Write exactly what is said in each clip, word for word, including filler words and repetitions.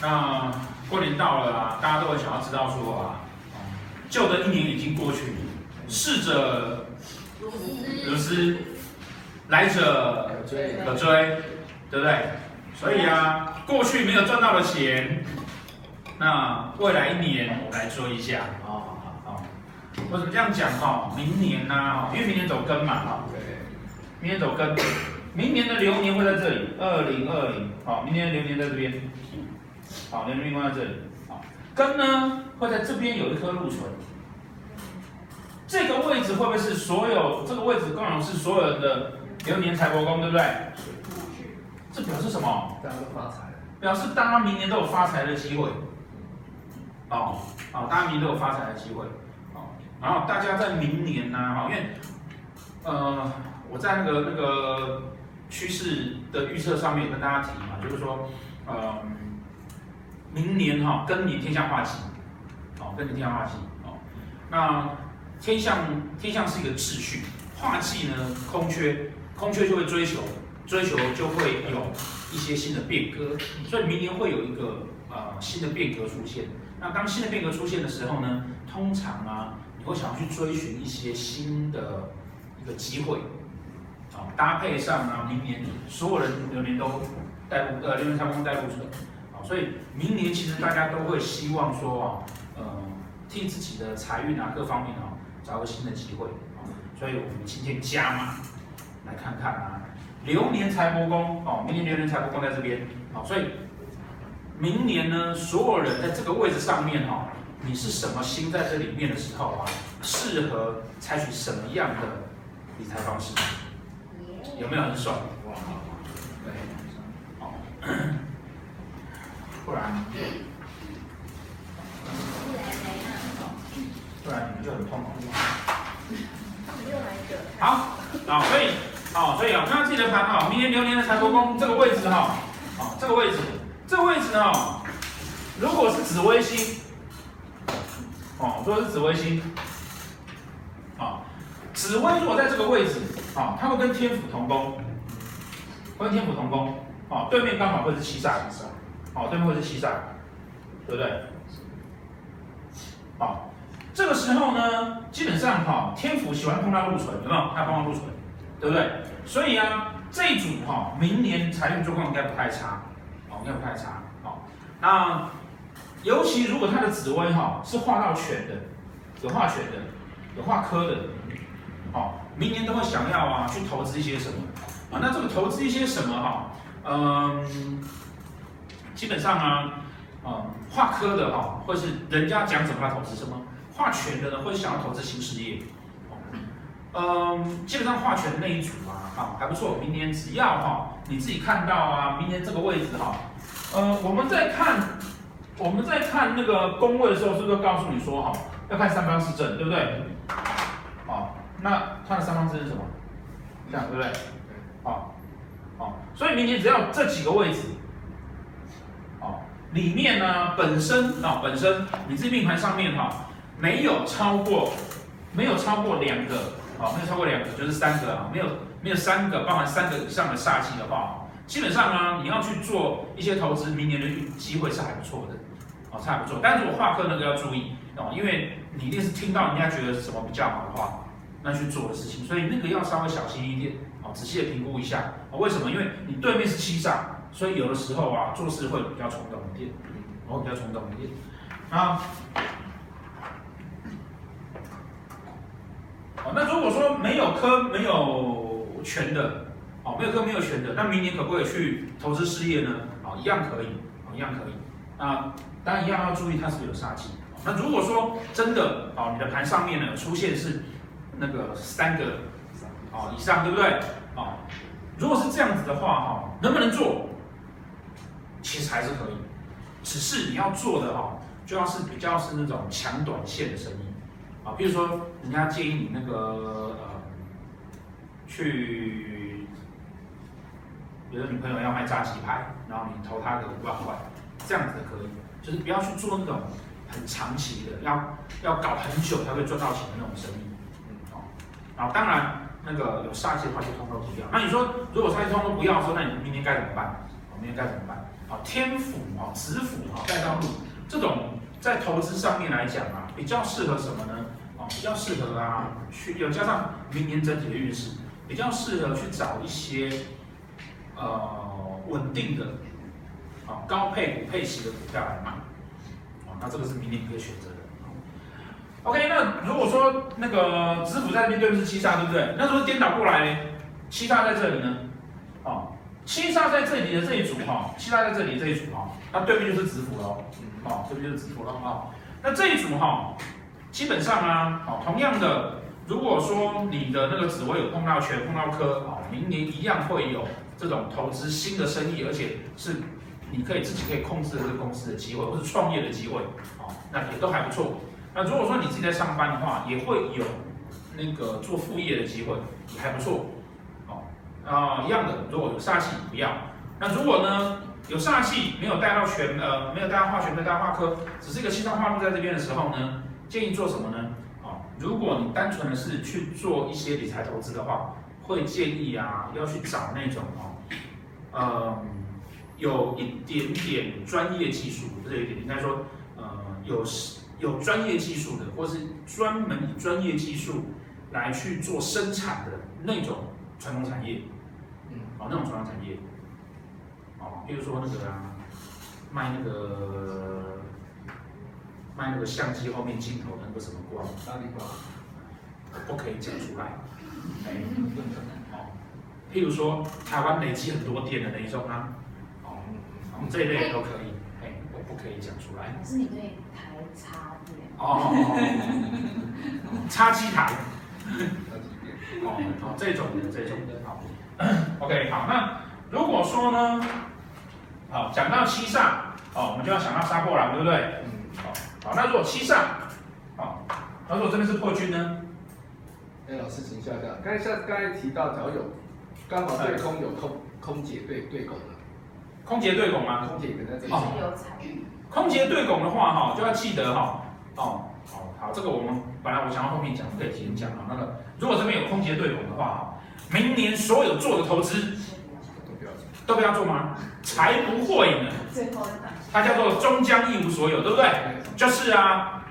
那过年到了啊，大家都会想要知道说啊，旧的一年已经过去，逝者如斯，来者可追，对不对？所以啊，过去没有赚到的钱，那未来一年我来追一下啊。我怎么这样讲哈？明年呐，因为明年走庚嘛，哈，明年走庚，明年的流年会在这里，二零二零，好，明年的流年在这边，好，流年会在这里，好，庚呢会在这边有一颗祿存，这个位置会不会是所有这个位置刚好是所有的流年财帛宫，对不对？这表示什么？大家都发财了，表示大家明年都有发财的机会，哦，好，大家明年都有发财的机会。然后大家在明年呢，哈，因为，呃，我在那个那个趋势的预测上面跟大家提嘛，就是说，呃，明年哈、哦，庚年天象化忌，哦，庚年天象化忌，哦，那天象天象是一个秩序，化忌呢空缺，空缺就会追求，追求就会有一些新的变革，所以明年会有一个呃新的变革出现。那当新的变革出现的时候呢，通常啊。我想去追寻一些新的一个机会，啊，搭配上啊，明年所有人流年都带入，呃，流年财帛宫带入存，啊，所以明年其实大家都会希望说，呃，替自己的财运啊各方面啊找个新的机会，啊，所以我们今天加码来看看啊，流年财帛宫，哦，明年流年财帛宫在这边，啊，所以明年呢，所有人在这个位置上面哈、啊。你是什么心在这里面的时候啊，适合采取什么样的理财方式？有没有很爽？对，好，不然，不然你们就很痛苦。好，好，所以，好，所以啊，看自己的盘啊，明年流年的财帛宫这个位置哈，好，这个位置，这个位置呢，如果是紫微星。哦，如果是紫微星，啊、哦，紫微如果在这个位置，啊、哦，它会跟天府同宫，跟天府同宫，啊、哦，对面刚好会是七煞，哦，对面会是七煞，对不对？好、哦，这个时候呢，基本上哈、哦，天府喜欢碰到祿存，有没有？它碰到祿存，对不对？所以啊，这一组哈、哦，明年财运状况应该不太差，哦，应该不太差，哦，那。尤其如果他的紫微哈是画到全的，有画全的，有画科的，哦，明年都会想要啊去投资一些什么啊？那这个投资一些什么哈？嗯，基本上啊，嗯，画科的哈，会是人家讲什么他投资什么，画全的呢会想要投资新事业，嗯，基本上画全那一组啊，好还不错，明年只要哈你自己看到啊，明年这个位置哈，呃，我们再看。我们在看那个宫位的时候，是不是告诉你说哈，要看三方四正，对不对？好，那它的三方四正是什么？这样对不对？好，好，所以明年只要这几个位置，好，里面呢本身啊本身你自己命盘上面哈，没有超过没有超过两个，好，没有超过两个就是三个啊，没有没有三个包含三个以上的煞气的话。基本上啊，你要去做一些投资，明年的机会是还不错的，哦，是还不错。但是我画科那个要注意哦，因为你一定是听到人家觉得什么比较好的话，那去做的事情，所以那个要稍微小心一点，哦，仔细的评估一下，哦，为什么？因为你对面是七煞，所以有的时候啊，做事会比较冲动一点，哦，比较冲动一点。啊，哦，那如果说没有科没有权的。哦，没有科没有权的，那明年可不可以去投资事业呢？哦，一样可以，哦，一样可以。那当然一样要注意它是不是有煞气。那如果说真的哦，你的盘上面呢出现是那个三个哦以上，对不对？哦，如果是这样子的话哈，能不能做？其实还是可以，只是你要做的哈，就要是比较是那种强短线的生意啊，比如说人家建议你那个呃去。比如说女朋友要卖炸鸡排，然后你投她个五万块，这样子的可以，就是不要去做那种很长期的，要要搞很久才会赚到钱的那种生意。嗯，哦，然后当然那个有煞气的话就通通不要。那你说如果煞气通通不要的时候，那你明年该怎么办？我们应该怎么办？好，天府啊，子府啊，带到禄，这种在投资上面来讲啊，比较适合什么呢？哦，比较适合啊，去有加上明年整体的运势，比较适合去找一些呃稳定的，哦，高配股配息的股票来买。哦，那这个是明年可以选择的。OK， 那如果说那个子府在这边对不是七煞，对不对？那如果颠倒过来，七煞在这里呢？哦，七煞在这里的这一组哈，七煞在这里的这一组哈，那对面就是子府喽。哦，对面就是子府喽。哦，那这一组哈，基本上啊，哦，同样的，如果说你的那个紫微有碰到权、碰到科，哦，明年一样会有这种投资新的生意，而且是你可以自己可以控制的这个公司的机会，或是创业的机会，哦，那也都还不错。那如果说你自己在上班的话，也会有那个做副业的机会，也还不错，哦，啊、呃，一样的，如果有煞气不要。那如果呢有煞气没有带到全呃没有带到化权没有带到化科，只是一个七煞化禄在这边的时候呢，建议做什么呢？哦，如果你单纯的是去做一些理财投资的话，会建议啊要去找那种哦，呃，有一点点专业技术，不是有一点应该说呃有。有专业技术的，或是专门以专业技术来去做生产的那种传统产业，嗯，哦，那种传统产业，哦，比如说那个啊，卖那个卖那个相机后面镜头的那个什么光，哪里光？不可以讲出来，哎，哦，譬如说台湾累积很多店的那一种啊，哦，我们这一类都可以，哎，我不可以讲出来。是你对台。差别哦，差七台，哦，这种的这种的好 ，OK， 好，那如果说呢，好，讲到七煞，哦，我们就要想到杀破狼，对不对？嗯，好，好，那如果七煞，好，那如果这边是破军呢？哎，老师请教一下，刚才下刚才提到只要有刚好对空有空空姐对对拱的，空姐对拱吗？空姐可能在这里有财运。空姐对拱的话，哈，就要记得哈，哦，好，好，这个我们本来我想要后面讲，不可以提前讲啊。那个，如果这边有空姐对拱的话，明年所有做的投资都不要做吗？才不会呢。最后一档，它叫做终将一无所有，对不对？就是啊，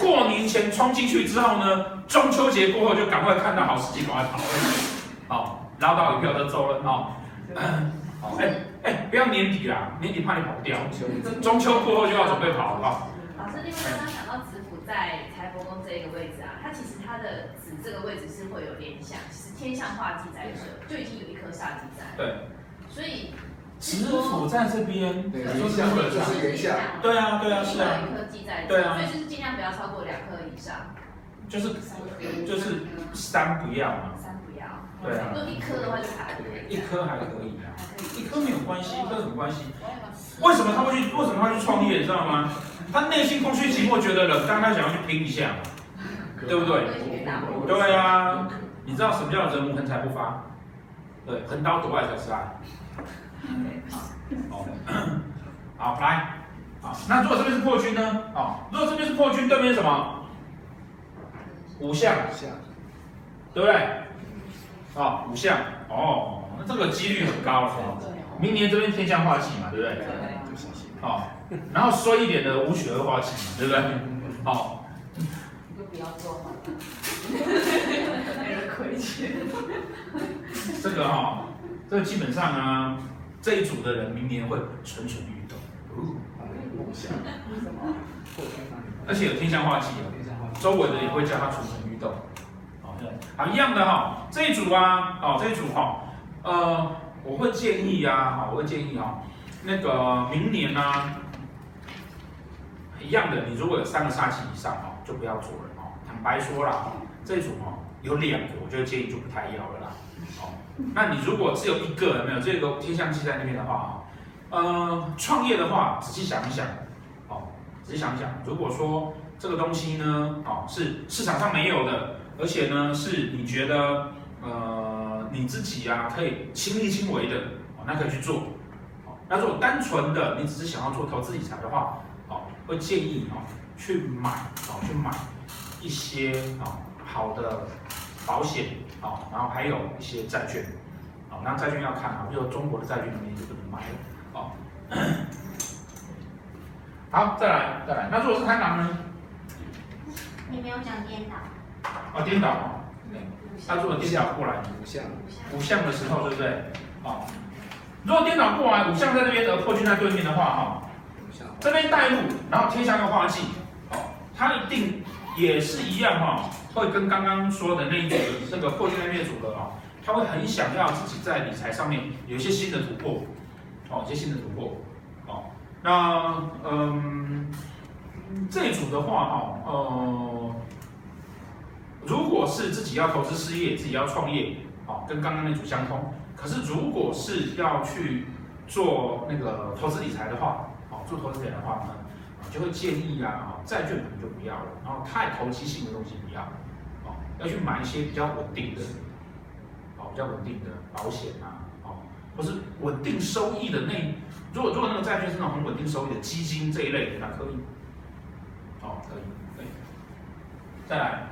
过年前冲进去之后呢，中秋节过后就赶快看到好时机，赶快跑，好，捞到一票就走了，哦，好，哎。哎、欸，不要年底啦，年底怕你跑不掉。中秋过后就要准备跑，好不好？老师，另外刚刚讲到子府在财帛宫这一个位置啊，它其实它的子这个位置是会有联想，其实天象化忌在这，就已经有一颗煞忌在。对。所以子府在这边，对，就是联想。对啊，对啊，是啊。有一颗忌在，对啊，所以就是尽量不要超过两颗以上。就是就是三不要嘛。三不要。对啊。如果一颗的话就还可以。一颗还可以啊。一颗没有关系，一颗有什么关系？为什么他会去？为什么他去创业？你知道吗？他内心空虚寂寞，觉得冷，但他想要去拼一下，对不对？对啊，你知道什么叫人无横财不发？对，横刀夺爱才是爱。好，来，好，那如果这边是破军呢？哦，如果这边是破军，对面是什么？五象，对不对？啊，五象，哦。这个几率很高了，明年这边天象化忌嘛，对不对？对哦，然后衰一点的武曲合化忌嘛，对不对？好、哦，就不要做嘛，没人亏钱。这个哈、哦，这个基本上啊，这一组的人明年会蠢蠢欲动，梦想，而且有天象化忌啊，周围的也会叫他蠢蠢欲动。好、哦，好，一样的哈、哦，这一组啊，哦，这一组哈、哦。呃，我会建议啊，我会建议啊，那个明年呢、啊，一样的，你如果有三个煞气以上哦，就不要做了哦。坦白说啦，这一组哦有两个，我就建议就不太要了啦。哦，那你如果只有一个，有没有这个天象忌在那边的话啊，呃，创业的话，仔细想一想，哦，仔细想一想，如果说这个东西呢，哦，是市场上没有的，而且呢是你觉得呃。你自己啊，可以亲力亲为的，哦，那可以去做。哦，那如果单纯的你只是想要做投资理财的话，哦，会建议哦去买哦去买一些哦好的保险哦，然后还有一些债券，哦，那债券要看啊，比如中国的债券你就不能买了哦。好，再来再来，那如果是贪婪呢？你没有讲颠倒。哦，颠倒哦，他如果颠倒过来五项五项的时候，对不对？哦，如果颠倒过来五项在这边，而破军在对面的话，哈、哦，这边带入，然后贴下个化忌，哦，它一定也是一样哈、哦，会跟刚刚说的那一组那个破军在面组合啊、哦。他会很想要自己在理财上面有一些新的突破，哦，一些新的突破，哦，那嗯，这一组的话，哈、哦，呃，如果是自己要投资事业，自己要创业，哦，跟刚刚那组相通。可是如果是要去做那个投资理财的话，哦，做投资理财的话呢，就会建议啊，债券可能就不要了，然后太投机性的东西不要，哦，要去买一些比较稳定的。比较稳定的保险啊，哦，或是稳定收益的那，如果如果那个债券是那种很稳定收益的基金这一类的，那可以，哦，可以，可以。再来，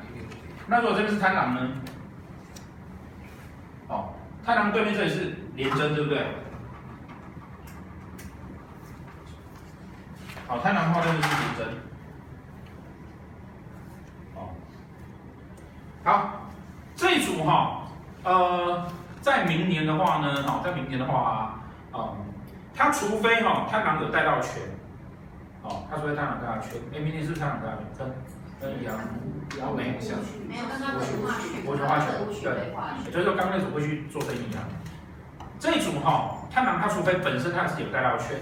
那如果这边是贪狼呢？哦，贪狼对面这里是廉贞，对不对？好，贪狼的话这边是廉贞。哦，好，这一组哈、哦。呃，在明年的话呢，哦，在明年的话，嗯，他除非哈、哦，贪狼有带到权，哦，他除非贪狼带到权，哎，明年是不是贪狼带到权？跟跟杨杨梅一样，没有跟他们去划权，我去划权，对，所以说刚刚那组会去做生意啊。这一组哈、哦，贪狼他除非本身他自己有带到权，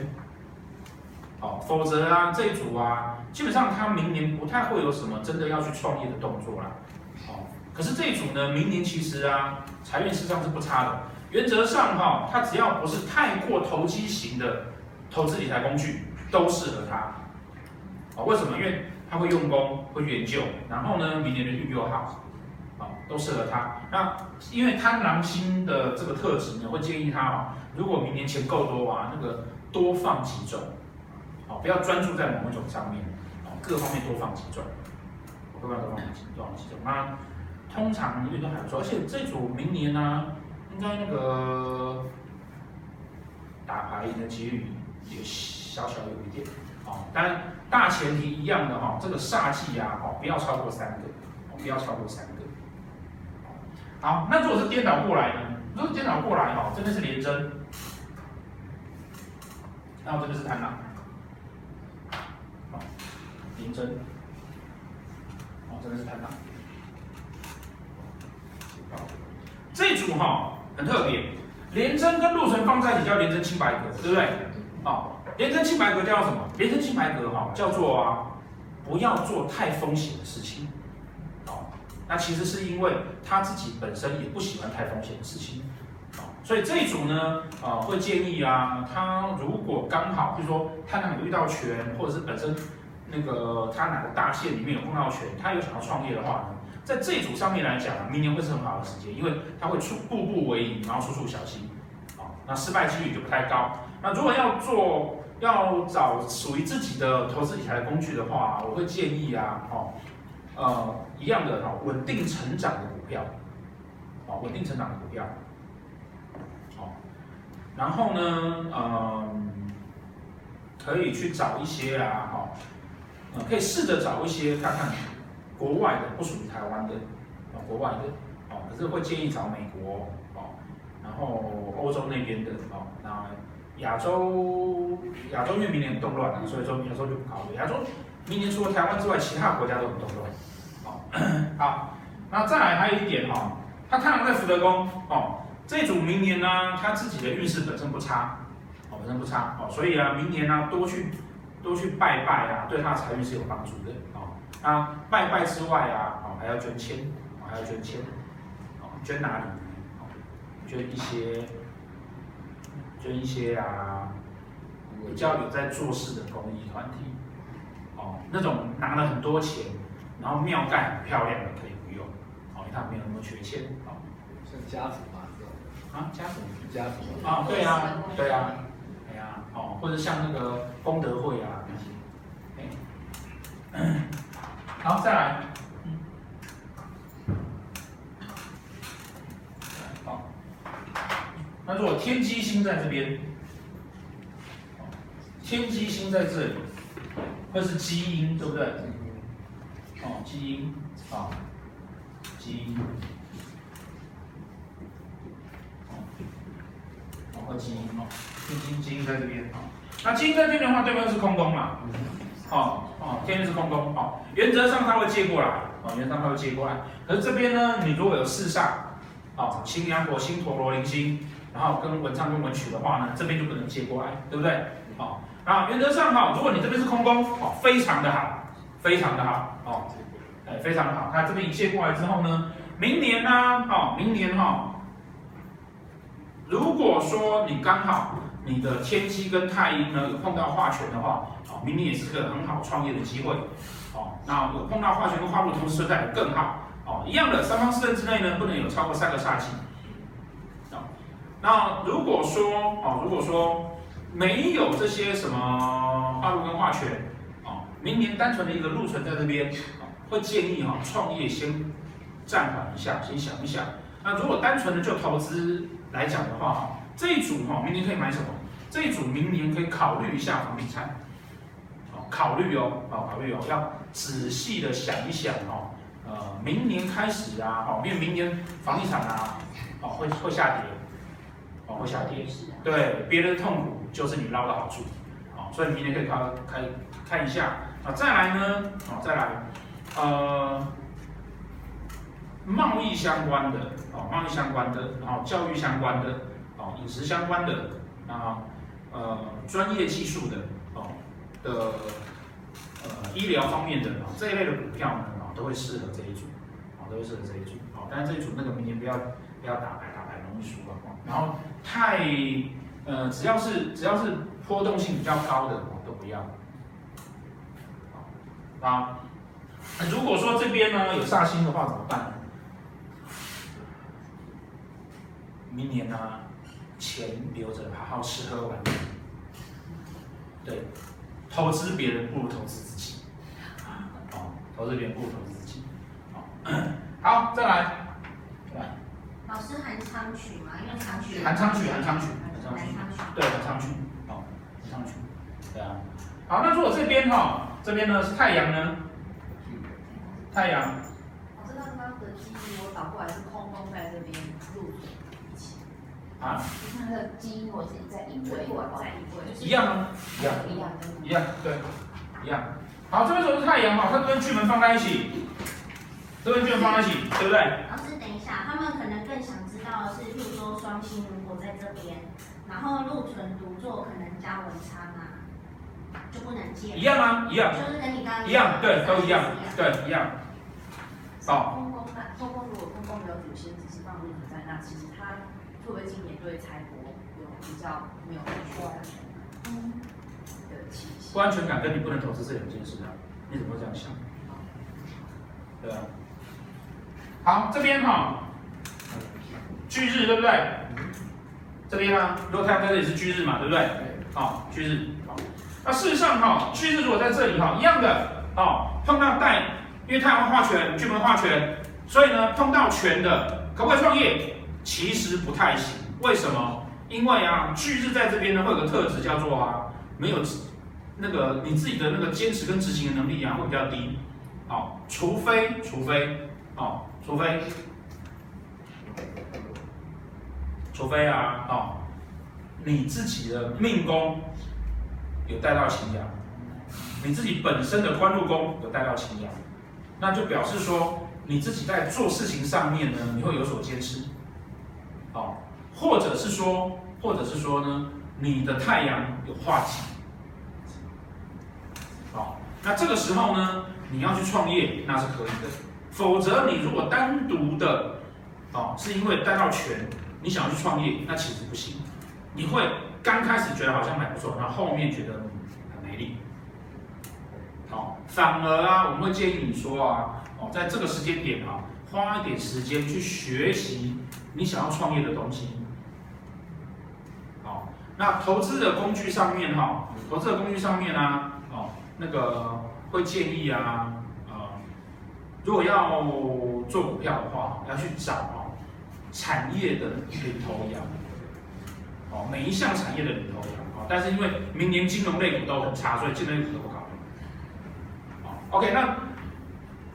哦，否则啊，这一组啊，基本上他明年不太会有什么真的要去创业的动作啦，哦。可是这一组呢，明年其实啊，财运事实上是不差的。原则上哈、哦，它只要不是太过投机型的投资理财工具，都适合它。哦，为什么？因为它会用功，会研究，然后呢，明年的运又好，哦，都适合它。那因为贪狼星的这个特质呢，会建议他哦，如果明年钱够多啊，那个多放几种，哦，不要专注在某一种上面，哦，各方面多放几种，各方面多放几多放几种那。通常运都还不错，而且这组明年呢、啊，应该那个打牌赢的几率也小小有一点，哦，但大前提一样的哈、哦，这个煞气啊，哦，不要超过三个，哦，不要超过三个。好，那如果是颠倒过来呢？如果是颠倒过来哈、哦，这边是廉贞，那我这边是贪狼，好、哦，廉贞，哦，这边是贪狼。这一组哈、哦、很特别，廉贞跟祿存放在一起叫廉贞青白格，对不对？哦，廉贞青白格叫什么？廉贞青白格哈、哦、叫做啊，不要做太风险的事情。哦，那其实是因为他自己本身也不喜欢太风险的事情。哦，所以这一组呢，呃，会建议啊，他如果刚好，比如说他哪里遇到权，或者是本身那个他哪个大线里面有碰到权，他有想要创业的话呢？在这一组上面来讲、啊，明年会是很好的时间，因为它会步步为营，然后处处小心，哦，那失败几率就不太高。那如果要做要找属于自己的投资理财的工具的话，我会建议啊，哦，呃，一样的哈、哦，稳定成长的股票，哦，稳定成长的股票，哦，然后呢，呃，可以去找一些啊，哈、哦，可以试着找一些看看。国外的不属于台湾的，哦，国外的，哦，可是会建议找美国，哦，然后欧洲那边的，哦，那亚洲，亚洲因为明年很动乱啊，所以说亚洲就不考虑。亚洲明年除了台湾之外，其他国家都很动乱，哦，好，那再来还有一点哦，他太阳在福德宫，哦，这组明年呢、啊，他自己的运势本身不差，哦，本身不差，哦，所以啊，明年呢、啊、多去多去拜拜啊，对他的财运是有帮助的，哦。啊，拜拜之外啊，哦，还要捐钱，哦，还要捐钱，哦，捐哪里？哦，捐一些，捐一些啊，比较有在做事的公益团体，哦，那种拿了很多钱，然后庙盖很漂亮的可以不用，哦，因为它没有那么缺钱，哦，像家福嘛，啊，家福，家福，啊，对啊，对啊，哎呀、啊，哦，或者像那个功德会啊那些，哎、欸。好，再来。嗯。好。那如果天机星在这边，天机星在这里，会是基因，对不对？哦，基因啊，基因，哦，或基因哦，天机基因在这边啊。那基因在这边的话，对方是空宫嘛？哦哦，天运是空宫哦，原则上它会借过来哦，原则上它会借过来。可是这边呢，你如果有四煞。 哦，擎羊、火星、陀罗、铃星，然后跟文昌跟文曲的话呢，这边就不能接过来，对不对？哦，啊，原则上哈、哦，如果你这边是空宫，哦，非常的好，非常的好，哦，哎，非常的好。它这边一借过来之后呢，明年呢、啊，哦，明年哈、哦，如果说你刚好你的天机跟太阴呢有碰到化权的话，哦，明年也是个很好创业的机会，哦，那有碰到化权跟化禄同时存在更好。 哦，一样的，三方四正之内呢，不能有超过三个煞气。哦，那如果说哦，如果说没有这些什么化禄跟化权，哦，明年单纯的一个禄存在这边，哦，会建议哈、哦、创业先暂缓一下，先想一想。那如果单纯的就投资来讲的话，哈，这一组哈、哦、明年可以买什么？这一组明年可以考虑一下房地产，哦，考虑哦，哦，考虑哦，要仔细的想一想哦。 呃，明年开始啊，哦，因为明年房地产啊，哦，会会下跌，哦，会下跌，对，别人的痛苦就是你捞的好处，哦，所以明年可以看看看一下啊，再来呢，哦，再来，呃，贸易相关的，哦，贸易相关的，然后教育相关的，哦，饮食相关的，然后呃，专业技术的，哦的，呃，医疗方面的啊、哦、这一类的股票呢。 都会适合这一组，哦，都会适合这一组，哦，但是这一组那个明年不要不要打牌，打牌容易输了，哦，然后太，呃，只要是只要是波动性比较高的，哦，都不要，好，啊，如果说这边呢有煞星的话怎么办？明年呢、啊，钱留着好好吃喝玩乐，对，投资别人不如投资自己。 投资别人不如投资自己。好，再来，再来。老师寒昌曲嘛，因为昌曲。寒昌曲，寒昌曲，寒昌曲，对，寒昌曲，哦，寒昌曲，对啊。好，那如果这边哈、哦，这边呢是太阳呢？太阳。我知道刚刚的基因我倒过来是空宫在这边入一起。啊？你看它的基因我自己在移位，我在移位。一样啊，一样，一样，一样，对，一样。 好，这边走是太阳哈，它跟巨门放在一起，这边巨门放在一起，对不对？老师，等一下，他们可能更想知道的是，譬如说双星如果在这边，然后禄存独坐，可能加文昌啊，就不能借。一样啊，一样。就是跟你刚刚一样，对，都一样，对，一样。好。空宫那空宫如果空宫没有主星，只是放禄存在那，其实它会不会今年对财帛有比较没有说安全感？嗯。 不安全感跟你不能投资是两件事啊，你怎么会这样想？对啊。好，这边哈、哦，巨日对不对？这边啊，如果太阳在这里是巨日嘛，对不对？好、哦，巨日。好、哦，那事实上哈、哦，巨日如果在这里哈、哦，一样的哦，碰到带，因为太阳化权，巨门化权，所以呢，碰到权的可不可以创业？其实不太行，为什么？因为啊，巨日在这边呢，会有个特质叫做啊。 没有那个你自己的那个坚持跟执行的能力啊，会比较低，哦，除非除非哦，除非除非啊哦，你自己的命宫有带到擎羊，你自己本身的官禄宫有带到擎羊，那就表示说你自己在做事情上面呢，你会有所坚持，哦，或者是说，或者是说呢？ 你的太阳有化忌，好，那这个时候呢，你要去创业那是可以的，否则你如果单独的，哦，是因为带到权，你想要去创业，那其实不行，你会刚开始觉得好像还不错，然后后面觉得很没力，好，反而啊，我们会建议你说啊，哦，在这个时间点啊，花一点时间去学习你想要创业的东西。 那投资的工具上面哈、哦，投资的工具上面啊，哦，那个会建议啊，呃，如果要做股票的话，要去找哦产业的领头羊，哦，每一项产业的领头羊哦，但是因为明年金融类股都很差，所以金融类股都不考虑。哦 ，OK， 那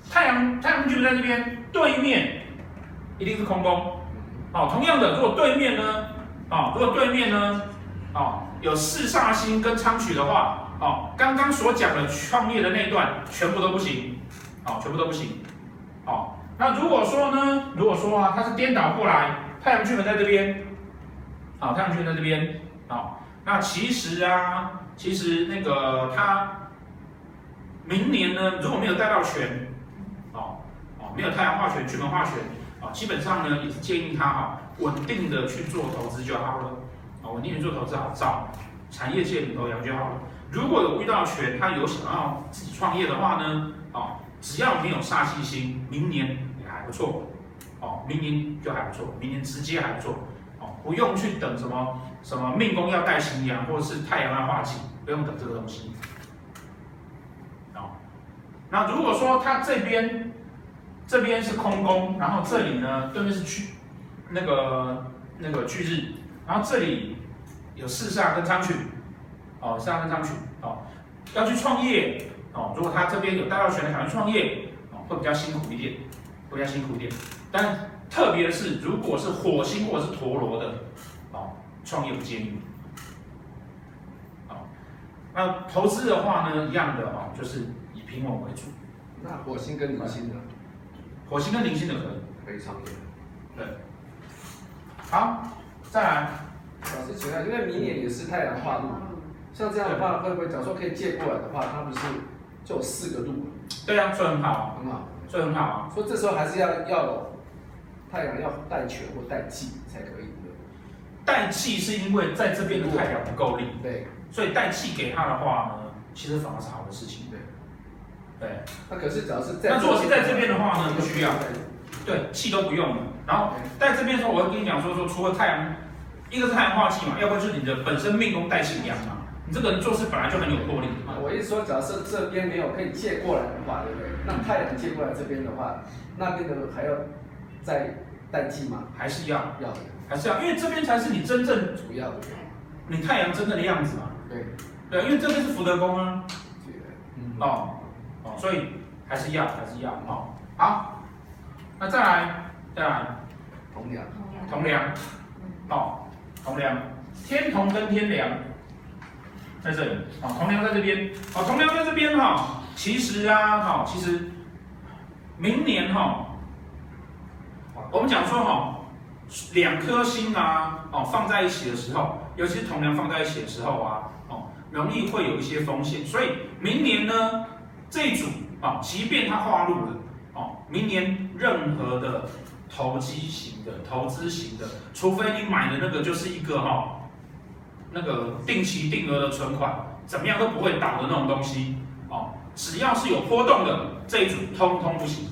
太阳太阳就在这边，对面一定是空工。哦，同样的，如果对面呢，哦，如果对面呢，哦，有四煞星跟昌曲的话，哦，刚刚所讲的创业的那一段全部都不行，哦，全部都不行，哦。那如果说呢？如果说啊，它是颠倒过来，太阳巨门在这边，好、哦，太阳巨门在这边，好、哦，那其实啊，其实那个它明年呢，如果没有带到权，哦哦，没有太阳化权、巨门化权，啊、哦，基本上呢也是建议它哈、哦，稳定的去做投资就好了，啊、哦，稳定的做投资好，找产业界领头羊就好了。如果有遇到权，他有想要自己创业的话呢，哦，只要没有煞气星，明年。还不错，哦，明年就还不错，明年直接还不错，哦，不用去等什么什么命宫要带擎羊或者是太阳要化忌，不用等这个东西，哦，那如果说它这边这边是空宫，然后这里呢对面是巨那个那个巨日，然后这里有四煞跟昌曲，哦，四煞跟昌曲，哦，要去创业，哦，如果他这边有带到权的想去创业，哦，会比较辛苦一点。比较辛苦一点，但特别的是，如果是火星或者是陀螺的，哦，创业不建议。哦，那投资的话呢，一样的哦，就是以平稳为主。那火星跟零星的，火星跟零星的可以可以创业。对。好，再来。老师，请问，因为明年也是太阳化禄，像这样的话，会不会假如说可以借过来的话，它不是就有四个度？对啊，所以很好，很好。所以很好啊，所以这时候还是要要太阳要带权或带忌才可以的。带忌是因为在这边的太阳不够力，对，所以带忌给他的话呢，其实反而是好的事情，对。对。那可是只要是在那如果是在这边的话呢，不需要，对，气都不用了。然后在这边的时候，我会跟你讲说说，除了太阳，一个是太阳化气嘛，要不然就是你的本身命宫带擎羊嘛。你这个人做事本来就很有魄力。我一说，假设这边没有可以借过来的话，对不对？那太阳借过来这边的话，那边的还要再代替吗？还是要要还是要，因为这边才是你真正主要的，你太阳真正的样子嘛。对对，因为这边是福德宫啊。对，嗯哦哦，所以还是要还是要哦。好，那再来再来，同梁同梁哦同梁，天同跟天梁。在这里，哦，同梁在这边，哦，同梁在这边哈、哦。其实啊，哈、哦，其实明年哈、哦，我们讲说哈、哦，两颗星啊，哦，放在一起的时候，尤其是同梁放在一起的时候啊，哦，容易会有一些风险。所以明年呢，这一组啊、哦，即便它化禄了，哦，明年任何的投机型的、投资型的，除非你买的那个就是一个哈、哦。那个定期定额的存款怎么样都不会倒的那种东西哦，只要是有波动的这一组通通不行，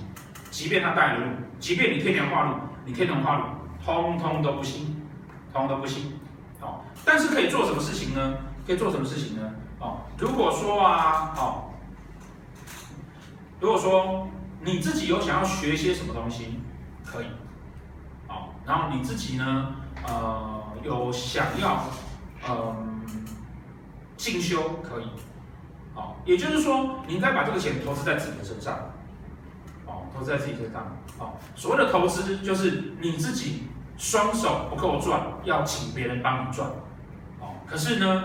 即便它带了路，即便你天梁化禄，你天梁化禄，通通都不行，通通都不行哦。但是可以做什么事情呢？可以做什么事情呢？哦，如果说啊，哦，如果说你自己有想要学些什么东西，可以哦。然后你自己呢，呃，有想要。嗯，进修可以，哦，也就是说，你应该把这个钱投资在自己的身上，哦，投资在自己身上，哦，所谓的投资就是你自己双手不够赚，要请别人帮你赚，哦，可是呢，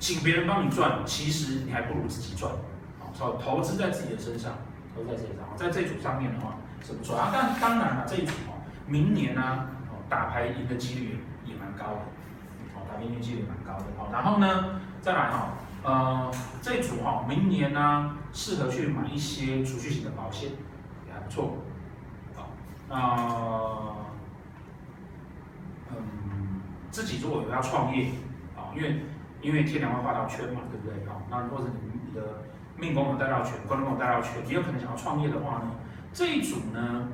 请别人帮你赚，其实你还不如自己赚，哦，所以投资在自己的身上，投资在自己身上，在这一组上面的话是不错啊，但当然了、啊，这一组哦，明年呢、啊，哦，打牌赢的几率也蛮高的。明年几率蛮高的哦，然后呢，再来哈、哦，呃，这一组哈、哦，明年呢、啊、适合去买一些储蓄型的保险，也还不错，好、哦，呃，嗯，自己如果有要创业，啊、哦，因为因为天梁会画到圈嘛，对不对？哦，那如果是你的命宫有带到圈，官宫有带到圈，你有可能想要创业的话呢，这一组呢，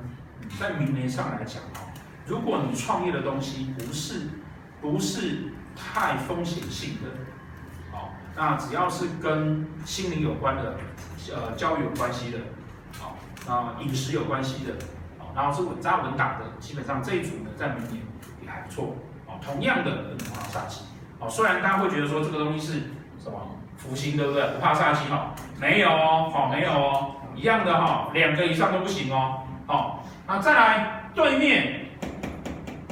在明年上来讲哦，如果你创业的东西不是不是太风险性的，哦，那只要是跟心灵有关的，呃，教育有关系的，哦，那饮食有关系的，哦，然后是稳扎稳打的，基本上这一组呢，在明年也还不错，哦，同样的不怕煞气哦，虽然大家会觉得说这个东西是什么福星，对不对？不怕煞气哦，没有哦，好、哦、没有哦，一样的哈、哦，两个以上都不行哦。好、哦，那再来对面，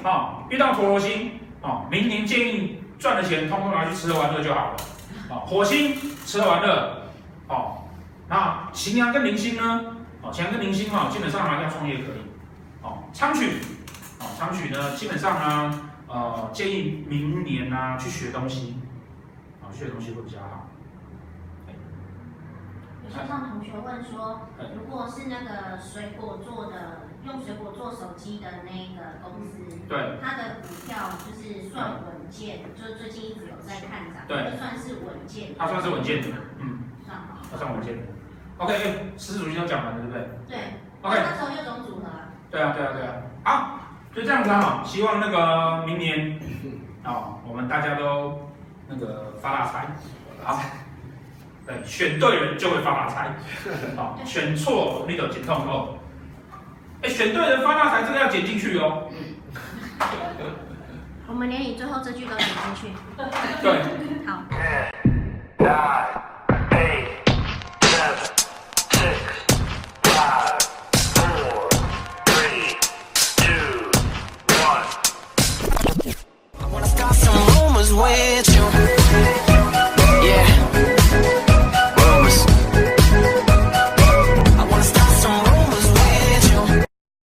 哦，遇到陀罗星哦，明年建议赚的钱通通拿去吃喝玩乐就好了。哦，火星吃喝玩乐，哦，那擎羊跟铃星呢？哦，擎羊跟铃星哦，基本上拿下创业可以。哦，昌曲，哦，昌曲呢，基本上呢。呃，建议明年啊去学东西，啊、哦，学东西会比较好。有线上同学问说，如果是那个水果做的，用水果做手机的那个公司，对，它的股票就是算稳健，就是最近一直有在看涨，对，就算是稳健，它算是稳健的，嗯，算好，它算稳健的。OK， 施主席都讲完了，对不对？对。OK， 那时候六种组合、啊。对啊，对啊，对啊，好。就这样子啊，希望那个明年啊、哦，我们大家都那个发大财啊！对，选对人就会发大财啊、哦，选错你就剪痛哦。哎、欸，选对人发大财，这个要剪进去哦。我们连你最后这句都剪进去。对。好。Wait